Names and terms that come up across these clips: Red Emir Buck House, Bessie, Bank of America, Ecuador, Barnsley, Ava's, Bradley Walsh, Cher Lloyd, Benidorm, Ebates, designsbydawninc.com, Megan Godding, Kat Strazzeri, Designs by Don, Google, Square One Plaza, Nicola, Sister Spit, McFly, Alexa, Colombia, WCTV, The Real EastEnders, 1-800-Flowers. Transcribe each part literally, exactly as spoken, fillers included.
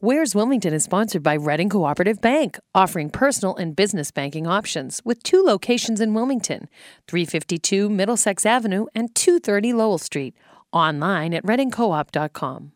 Where's Wilmington is sponsored by Reading Cooperative Bank, offering personal and business banking options with two locations in Wilmington, three fifty-two Middlesex Avenue and two thirty Lowell Street, online at reading co op dot com.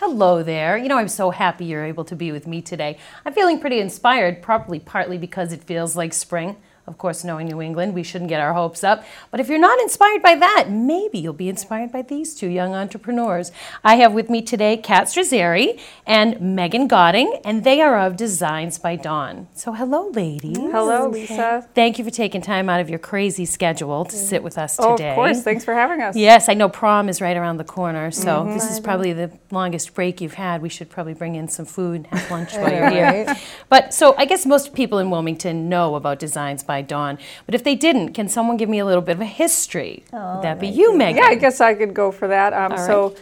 Hello there. You know, I'm so happy you're able to be with me today. I'm feeling pretty inspired, probably partly because it feels like spring. Of course, knowing New England, we shouldn't get our hopes up. But if you're not inspired by that, maybe you'll be inspired by these two young entrepreneurs. I have with me today Kat Strazzeri and Megan Godding, and they are of Designs by Don. So hello, ladies. Hello, Lisa. Thank you for taking time out of your crazy schedule to sit with us today. Oh, of course. Thanks for having us. Yes, I know prom is right around the corner, so mm-hmm. this is probably the longest break you've had. We should probably bring in some food and have lunch while you're here. Right. But so I guess most people in Wilmington know about Designs by Don. But if they didn't, can someone give me a little bit of a history? Oh, Would that be you, Megan? Yeah, I guess I could go for that. Um, so right.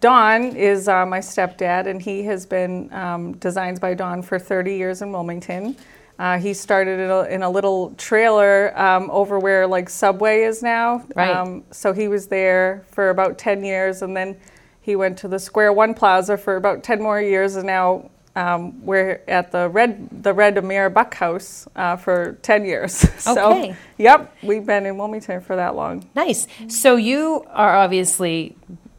Don is uh, my stepdad, and he has been um, Designs by Don for thirty years in Wilmington. Uh, he started in a, in a little trailer um, over where like Subway is now. Right. Um, so he was there for about ten years, and then he went to the Square One Plaza for about ten more years, and now Um, we're at the Red the Red Emir Buck House uh, for ten years. so, okay. Yep, we've been in Wilmington for that long. Nice. So you are obviously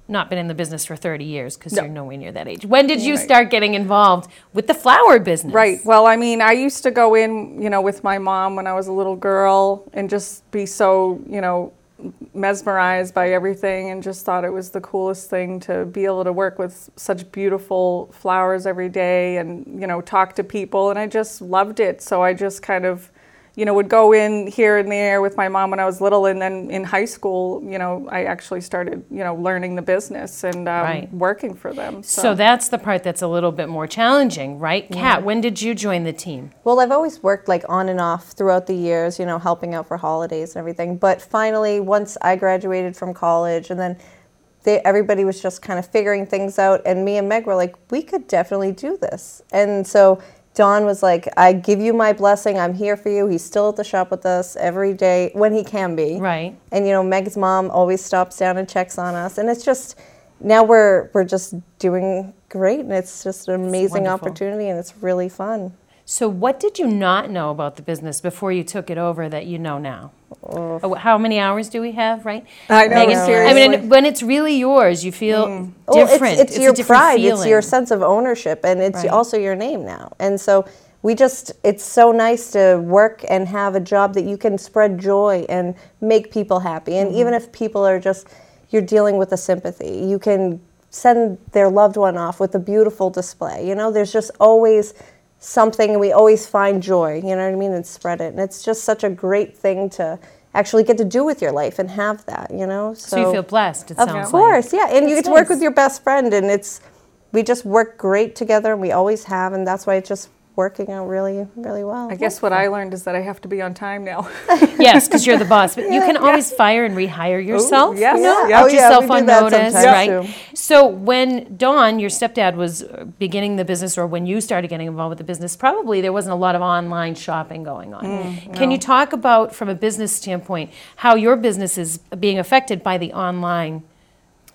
not been in the business for thirty years because no. you're nowhere near that age. When did you right. start getting involved with the flower business? Right. Well, I mean, I used to go in, you know, with my mom when I was a little girl and just be so, you know, mesmerized by everything and just thought it was the coolest thing to be able to work with such beautiful flowers every day and, you know, talk to people. And I just loved it. So I just kind of, you know, would go in here and there with my mom when I was little. And then in high school, you know, I actually started, you know, learning the business and um, right. working for them. So. so that's the part that's a little bit more challenging, right? Yeah. Kat, when did you join the team? Well, I've always worked like on and off throughout the years, you know, helping out for holidays and everything. But finally, once I graduated from college and then they, everybody was just kind of figuring things out. And me and Meg were like, we could definitely do this. And so Don was like, I give you my blessing. I'm here for you. He's still at the shop with us every day when he can be. Right. And, you know, Meg's mom always stops down and checks on us. And it's just, now we're we're just doing great. And it's just an amazing opportunity. And it's really fun. So what did you not know about the business before you took it over that you know now? Oh, how many hours do we have, right? I know, Megan, seriously. I mean, when it's really yours, you feel mm. different. Well, it's, it's, it's your pride. Feeling. It's your sense of ownership, and it's right. also your name now. And so we just, it's so nice to work and have a job that you can spread joy and make people happy. And mm-hmm. even if people are just, you're dealing with a sympathy, you can send their loved one off with a beautiful display. You know, there's just always something, and we always find joy, you know what I mean, and spread it. And it's just such a great thing to actually get to do with your life and have that, you know. So, so you feel blessed, it sounds like. Of course, yeah, and you get to work with your best friend, and it's, we just work great together, and we always have, and that's why it's just working out really, really well. I guess what I learned is that I have to be on time now. Yes, because you're the boss. But yeah, you can always yeah. fire and rehire yourself. Ooh, yes. You know? yeah. Put oh, yourself yeah, on notice, yes. right? So when Don, your stepdad, was beginning the business, or when you started getting involved with the business, probably there wasn't a lot of online shopping going on. Mm, can no. you talk about, from a business standpoint, how your business is being affected by the online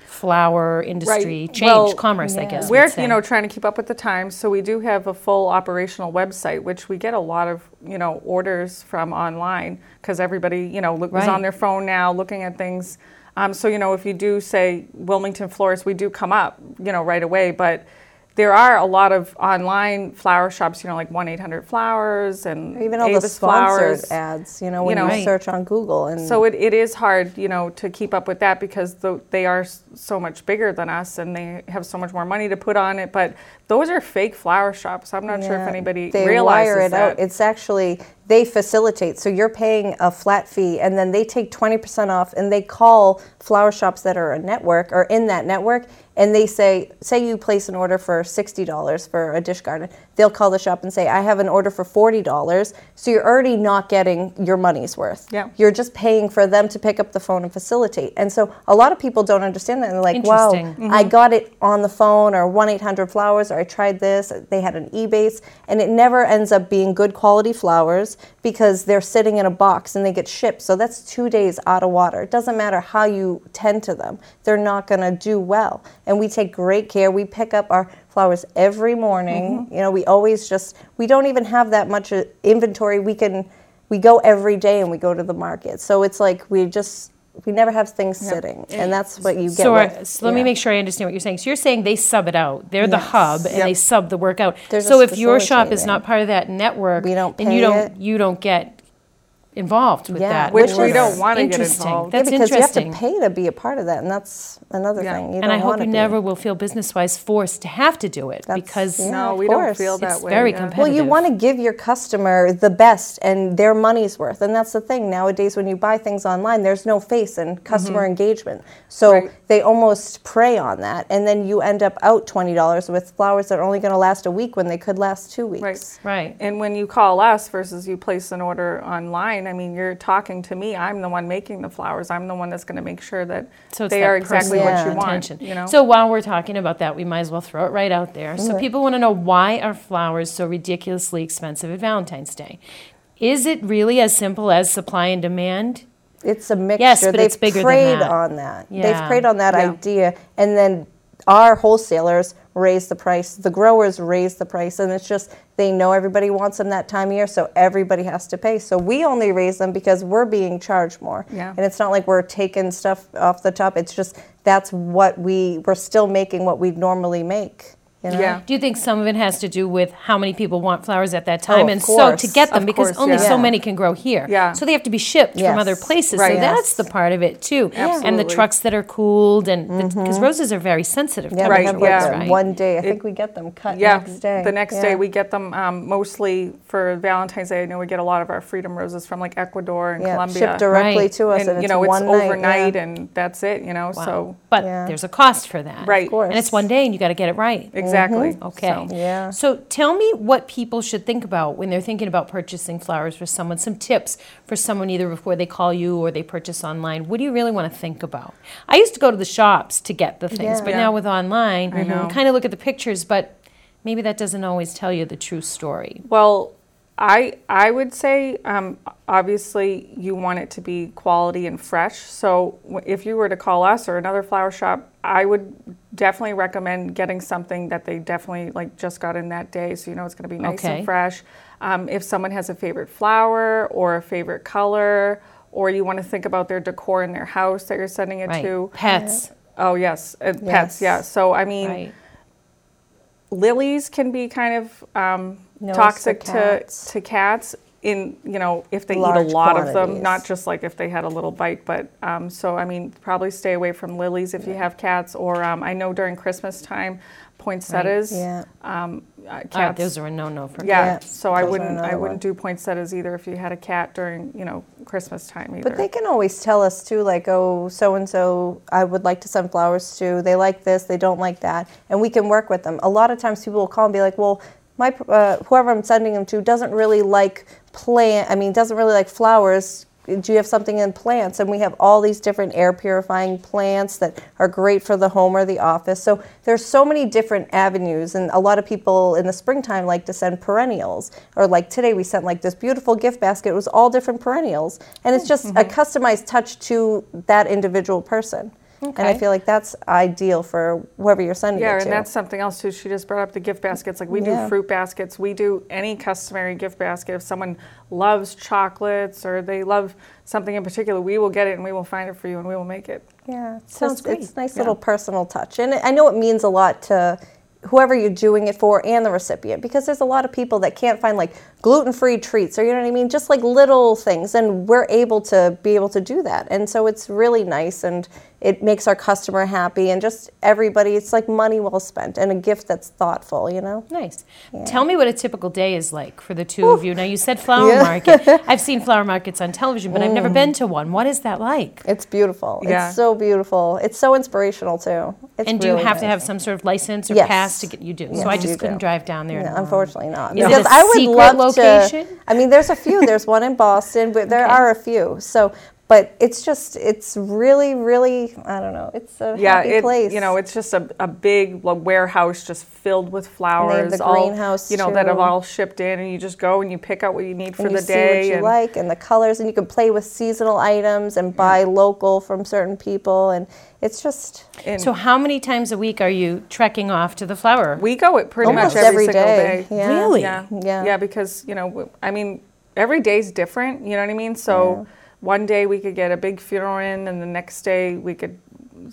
flower industry right. change, well, commerce, yeah. I guess. We're, you know, trying to keep up with the times, so we do have a full operational website, which we get a lot of, you know, orders from online because everybody, you know, look, right. is on their phone now looking at things. Um, so, you know, if you do say Wilmington Florist, we do come up, you know, right away, but there are a lot of online flower shops, you know, like one eight hundred Flowers and Ava's. Even all Ava's the sponsored flowers, ads, you know, when you, know, you right. search on Google. And so it, it is hard, you know, to keep up with that because the, they are so much bigger than us and they have so much more money to put on it. But those are fake flower shops. I'm not yeah, sure if anybody they realizes wire it that. Out. It's actually they facilitate. So you're paying a flat fee, and then they take twenty percent off, and they call flower shops that are a network or in that network, and they say, say you place an order for sixty dollars for a dish garden. They'll call the shop and say, I have an order for forty dollars. So you're already not getting your money's worth. Yeah. You're just paying for them to pick up the phone and facilitate. And so a lot of people don't understand that. And they're like, wow, mm-hmm. I got it on the phone, or one eight hundred flowers, or I tried this. They had an Ebates. And it never ends up being good quality flowers because they're sitting in a box and they get shipped. So that's two days out of water. It doesn't matter how you tend to them. They're not going to do well. And we take great care. We pick up our flowers every morning. Mm-hmm. You know, we always just, we don't even have that much inventory. We can, we go every day and we go to the market. So it's like we just, we never have things yep. sitting. And that's what you get. So, with, so let yeah. me make sure I understand what you're saying. So you're saying they sub it out. They're yes. the hub and yep. they sub the work out. They're so if your shop is not part of that network, we don't pay then you don't, it. you don't get involved with yeah, that. Which, which we don't want to get involved. That's yeah, because interesting. You have to pay to be a part of that, and that's another yeah. thing. You and don't I hope you never will feel business-wise forced to have to do it, that's, because yeah, no, we don't feel that it's way. very yeah. competitive. Well, you want to give your customer the best and their money's worth, and that's the thing. Nowadays, when you buy things online, there's no face in customer mm-hmm. engagement. So right. they almost prey on that, and then you end up out twenty dollars with flowers that are only going to last a week when they could last two weeks. Right. right. And when you call us versus you place an order online, I mean, you're talking to me. I'm the one making the flowers. I'm the one that's going to make sure that so they that are exactly yeah. what you want. You know? So while we're talking about that, we might as well throw it right out there. Mm-hmm. So people want to know, why are flowers so ridiculously expensive at Valentine's Day? Is it really as simple as supply and demand? It's a mixture. Yes, but They've it's bigger preyed than that. on that. Yeah. They've preyed on that yeah. idea. And then our wholesalers raise the price, the growers raise the price, and it's just they know everybody wants them that time of year, so everybody has to pay. So we only raise them because we're being charged more. Yeah. And it's not like we're taking stuff off the top. It's just that's what we, we're still making what we'd normally make. You know? Yeah. Do you think some of it has to do with how many people want flowers at that time? Oh, and course. so to get them, of because course, only yeah. so many can grow here. Yeah. So they have to be shipped yes. from other places. Right. So yes. that's the part of it, too. Yeah. And the trucks that are cooled, and because mm-hmm. roses are very sensitive. Yeah, right. yeah. Right. One day, I think it, we get them cut yeah, next day. The next yeah. day we get them um, mostly for Valentine's Day. I know we get a lot of our freedom roses from like Ecuador and yeah. Colombia. Shipped directly right. to us, and, and it's you know, one it's night. overnight, yeah. and that's it. You know, wow. so but yeah. there's a cost for that. Right. And it's one day, and you got to get it right. Exactly. Mm-hmm. Okay. So. Yeah. So tell me what people should think about when they're thinking about purchasing flowers for someone, some tips for someone either before they call you or they purchase online. What do you really want to think about? I used to go to the shops to get the things, yeah. but yeah. now with online, I know. you kind of look at the pictures, but maybe that doesn't always tell you the true story. Well, I I would say um, obviously you want it to be quality and fresh. So if you were to call us or another flower shop, I would definitely recommend getting something that they definitely like just got in that day, so you know it's going to be nice okay. and fresh. Um, if someone has a favorite flower or a favorite color, or you want to think about their decor in their house that you're sending it right. to. Pets. Oh yes, uh, yes. pets. Yeah. So I mean, right. lilies can be kind of um, toxic to cats. to cats. In you know if they Large eat a lot quantities. of them, not just like if they had a little bite, but um, so I mean probably stay away from lilies if yeah. you have cats, or um, I know during Christmas time poinsettias. Right. Yeah. Um, uh, cats. Uh, those are a no-no for yeah. cats. Yeah. So those I wouldn't I wouldn't do poinsettias either if you had a cat during you know Christmas time either. But they can always tell us too, like oh so and so I would like to send flowers to. They like this, they don't like that, and we can work with them. A lot of times people will call and be like, well. My uh, whoever I'm sending them to doesn't really like plant. I mean, doesn't really like flowers. Do you have something in plants? And we have all these different air purifying plants that are great for the home or the office. So there's so many different avenues, and a lot of people in the springtime like to send perennials. Or like today we sent like this beautiful gift basket. It was all different perennials, and it's just mm-hmm. a customized touch to that individual person. Okay. And I feel like that's ideal for whoever you're sending yeah, it to. Yeah, and that's something else, too. She just brought up the gift baskets. Like, we yeah. do fruit baskets. We do any customary gift basket. If someone loves chocolates or they love something in particular, we will get it and we will find it for you and we will make it. Yeah, sounds great. It's a nice yeah. little personal touch. And I know it means a lot to whoever you're doing it for and the recipient, because there's a lot of people that can't find like gluten-free treats or you know what I mean, just like little things, and we're able to be able to do that. And so it's really nice, and it makes our customer happy, and just everybody, it's like money well spent and a gift that's thoughtful, you know? Nice. Yeah. Tell me what a typical day is like for the two Ooh. of you. Now, you said flower yeah. market. I've seen flower markets on television, but mm. I've never been to one. What is that like? It's beautiful. Yeah. It's so beautiful. It's so inspirational, too. It's and do really you have nice. to have some sort of license or yes. pass to get, you do. Yes, so I just couldn't do. drive down there. No, unfortunately not. Is because it a I would secret love location? To, I mean, there's a few. There's one in Boston, but there okay. are a few. So. But it's just, it's really, really, I don't know, it's a yeah, happy it, place. You know, it's just a, a big warehouse just filled with flowers. And they have the all, greenhouse, You know, too. that have all shipped in, and you just go and you pick out what you need and for you the day. And you see what you and like, and the colors, and you can play with seasonal items and buy yeah. local from certain people, and it's just. And so how many times a week are you trekking off to the flower? We go it pretty Almost much every, every single day. day. Yeah. Really? Yeah. yeah. Yeah, because, you know, I mean, every day's different, you know what I mean? So. Yeah. One day we could get a big funeral in, and the next day we could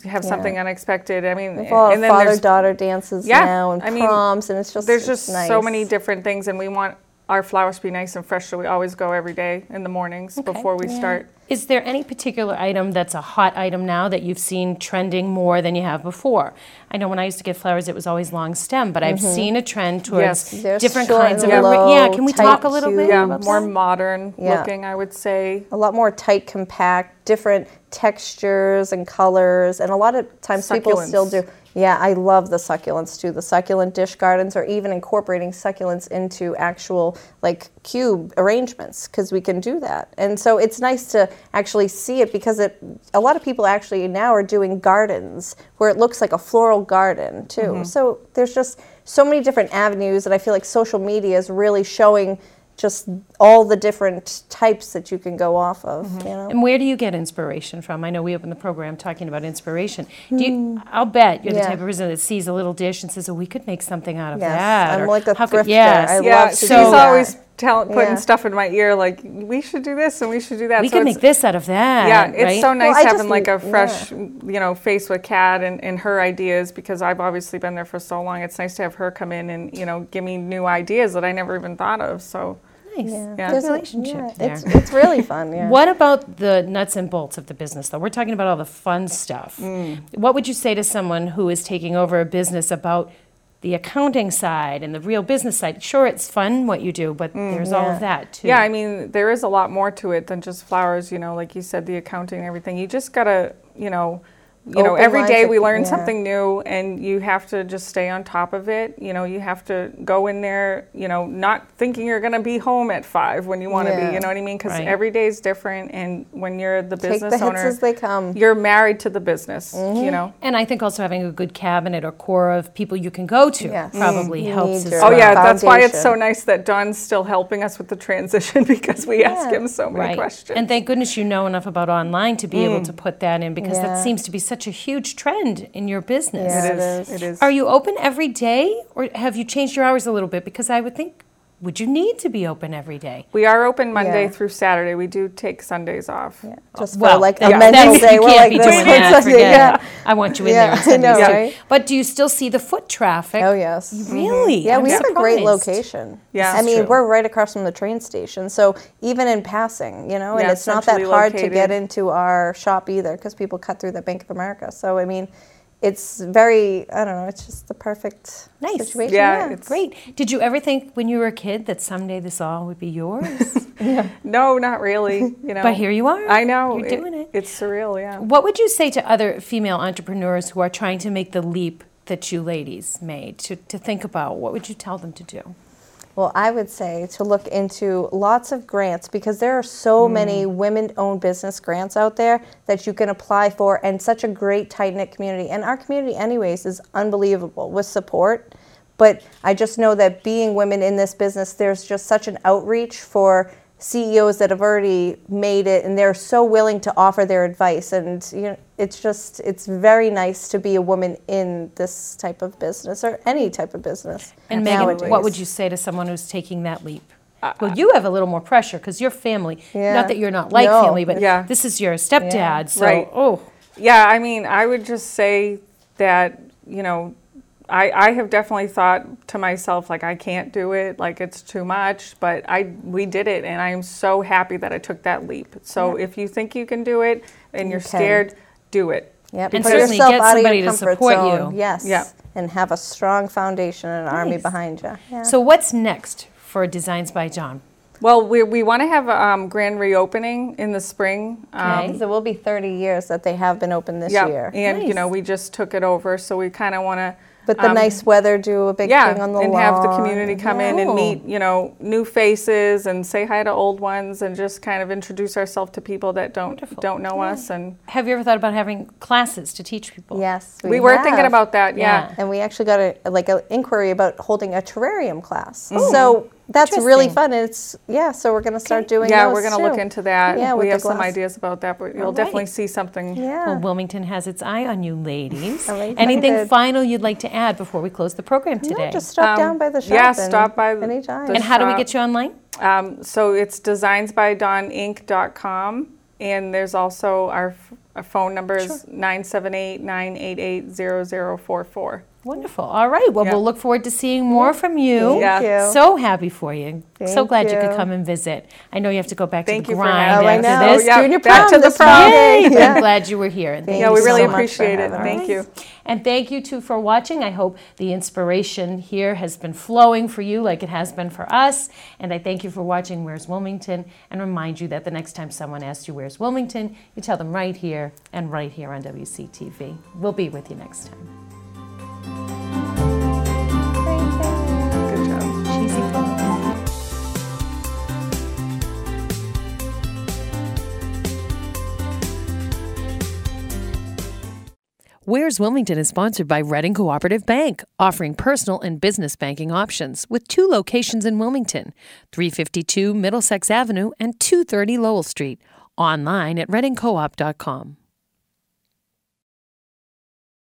have yeah. something unexpected. I mean, and then father-daughter dances yeah, now and I proms, mean, and it's just there's just nice. so many different things, and we want our flowers to be nice and fresh, so we always go every day in the mornings okay. before we yeah. start. Is there any particular item that's a hot item now that you've seen trending more than you have before? I know when I used to get flowers, it was always long stem, but I've mm-hmm. seen a trend towards yes. different short kinds of... Low, yeah, can we talk a little bit? Yeah, about more that? modern yeah. looking, I would say. A lot more tight, compact, different textures and colors, and a lot of times succulents. people still do... Yeah, I love the succulents, too. The succulent dish gardens, or even incorporating succulents into actual, like, cube arrangements, because we can do that. And so it's nice to actually see it, because it. a lot of people actually now are doing gardens where it looks like a floral garden, too. Mm-hmm. So there's just so many different avenues, and I feel like social media is really showing just all the different types that you can go off of. Mm-hmm. You know? And where do you get inspiration from? I know we opened the program talking about inspiration. Do you, I'll bet you're yeah. the type of person that sees a little dish and says, oh, we could make something out of yes. that. I'm like a thrifter. Could, yes. I yeah. love to so, do that. She's always tell, putting yeah. stuff in my ear, like, we should do this and we should do that. We so could make this out of that. Yeah, it's right? so nice well, having just, like a fresh, yeah. you know, face with Kat and, and her ideas, because I've obviously been there for so long. It's nice to have her come in and, you know, give me new ideas that I never even thought of. So. Nice. Yeah. Yeah. There's a relationship yeah. there. It's, it's really fun, yeah. What about the nuts and bolts of the business, though? We're talking about all the fun stuff. Mm. What would you say to someone who is taking over a business about the accounting side and the real business side? Sure, it's fun what you do, but mm, there's yeah. all of that, too. Yeah, I mean, there is a lot more to it than just flowers, you know, like you said, the accounting and everything. You just got to, you know... You know, Open every day we learn yeah. something new, and you have to just stay on top of it. You know, you have to go in there, you know, not thinking you're going to be home at five when you want to yeah. be, you know what I mean? Because right. every day is different, and when you're the business Take the owner, hits as they come. You're married to the business, mm-hmm. you know? And I think also having a good cabinet or core of people you can go to yes. probably mm-hmm. helps as well. Oh, yeah, that's why it's so nice that Don's still helping us with the transition, because we yeah. ask him so many right. questions. And thank goodness you know enough about online to be mm. able to put that in, because yeah. that seems to be such such a huge trend in your business. Yeah, it is. It is. Are you open every day, or have you changed your hours a little bit? Because I would think, would you need to be open every day? We are open Monday yeah. through Saturday. We do take Sundays off. Yeah. Just for well, like a yeah. mental day. We're like this. That, yeah. I want you in yeah, there on Sundays know, right? But do you still see the foot traffic? Oh, yes. Really? Mm-hmm. Yeah, I'm we surprised. have a great location. Yeah, I mean, true. we're right across from the train station. So even in passing, you know, yeah, and it's not that hard located. to get into our shop either, because people cut through the Bank of America. So, I mean... It's very, I don't know, it's just the perfect nice. situation. Yeah, yeah it's great. Did you ever think when you were a kid that someday this all would be yours? yeah. No, not really. You know. But here you are. I know. You're it, doing it. It's surreal, yeah. What would you say to other female entrepreneurs who are trying to make the leap that you ladies made to, to think about? What would you tell them to do? Well, I would say to look into lots of grants, because there are so mm. many women-owned business grants out there that you can apply for, and such a great tight-knit community. And our community, anyways, is unbelievable with support. But I just know that being women in this business, there's just such an outreach for C E Os that have already made it, and they're so willing to offer their advice. And you know, it's just, it's very nice to be a woman in this type of business, or any type of business. And Megan, what would you say to someone who's taking that leap? Uh, well, you have a little more pressure, because your family, yeah. not that you're not like no. family, but yeah. this is your stepdad, yeah. so, right. oh. Yeah, I mean, I would just say that, you know, I, I have definitely thought to myself, like, I can't do it, like, it's too much, but I we did it, and I am so happy that I took that leap. So yeah. if you think you can do it, and you you're can. scared, do it. Yep. And put certainly yourself get out somebody of your to support zone. You. Yes. Yep. And have a strong foundation and an nice. Army behind you. Yeah. So what's next for Designs by Don? Well, we we want to have a um, grand reopening in the spring. Um, okay. So it will be thirty years that they have been open this yep. year. And, nice. You know, we just took it over, so we kind of want to... But the um, nice weather, do a big yeah, thing on the lawn. Yeah, and have the community come yeah. in and meet, you know, new faces and say hi to old ones and just kind of introduce ourselves to people that don't Wonderful. don't know yeah. us. And have you ever thought about having classes to teach people? Yes, we, we were thinking about that. Yeah. yeah, and we actually got a like an inquiry about holding a terrarium class. Ooh. So that's really fun. And it's yeah. So we're going to start okay. doing. Yeah, those we're going to look into that. Yeah, we have some ideas about that, but you'll right. definitely see something. Yeah. Well, Wilmington has its eye on you, ladies. Anything good. Final you'd like to add before we close the program today? No, just stop um, down by the shop. Yeah, stop by anytime. The and how shop. do we get you online? Um, so it's designs by dawn inc dot com, and there's also our, our phone number is sure. nine seven eight, nine eight eight, zero zero four four. Wonderful. All right. Well, yeah. we'll look forward to seeing more from you. Yeah. Thank you. So happy for you. Thank so glad you. you could come and visit. I know you have to go back thank to the grind after this. Oh, yeah. Junior back prom to the prom. Yay. Yeah. I'm glad you were here. And thank yeah, you we really so appreciate it. Thank you. And thank you, too, for watching. I hope the inspiration here has been flowing for you like it has been for us. And I thank you for watching Where's Wilmington, and remind you that the next time someone asks you Where's Wilmington, you tell them right here and right here on W C T V. We'll be with you next time. Good job. Cheesy cookie. Where's Wilmington is sponsored by Reading Cooperative Bank, offering personal and business banking options with two locations in Wilmington, three fifty-two Middlesex Avenue and two thirty Lowell Street, online at reading co op dot com.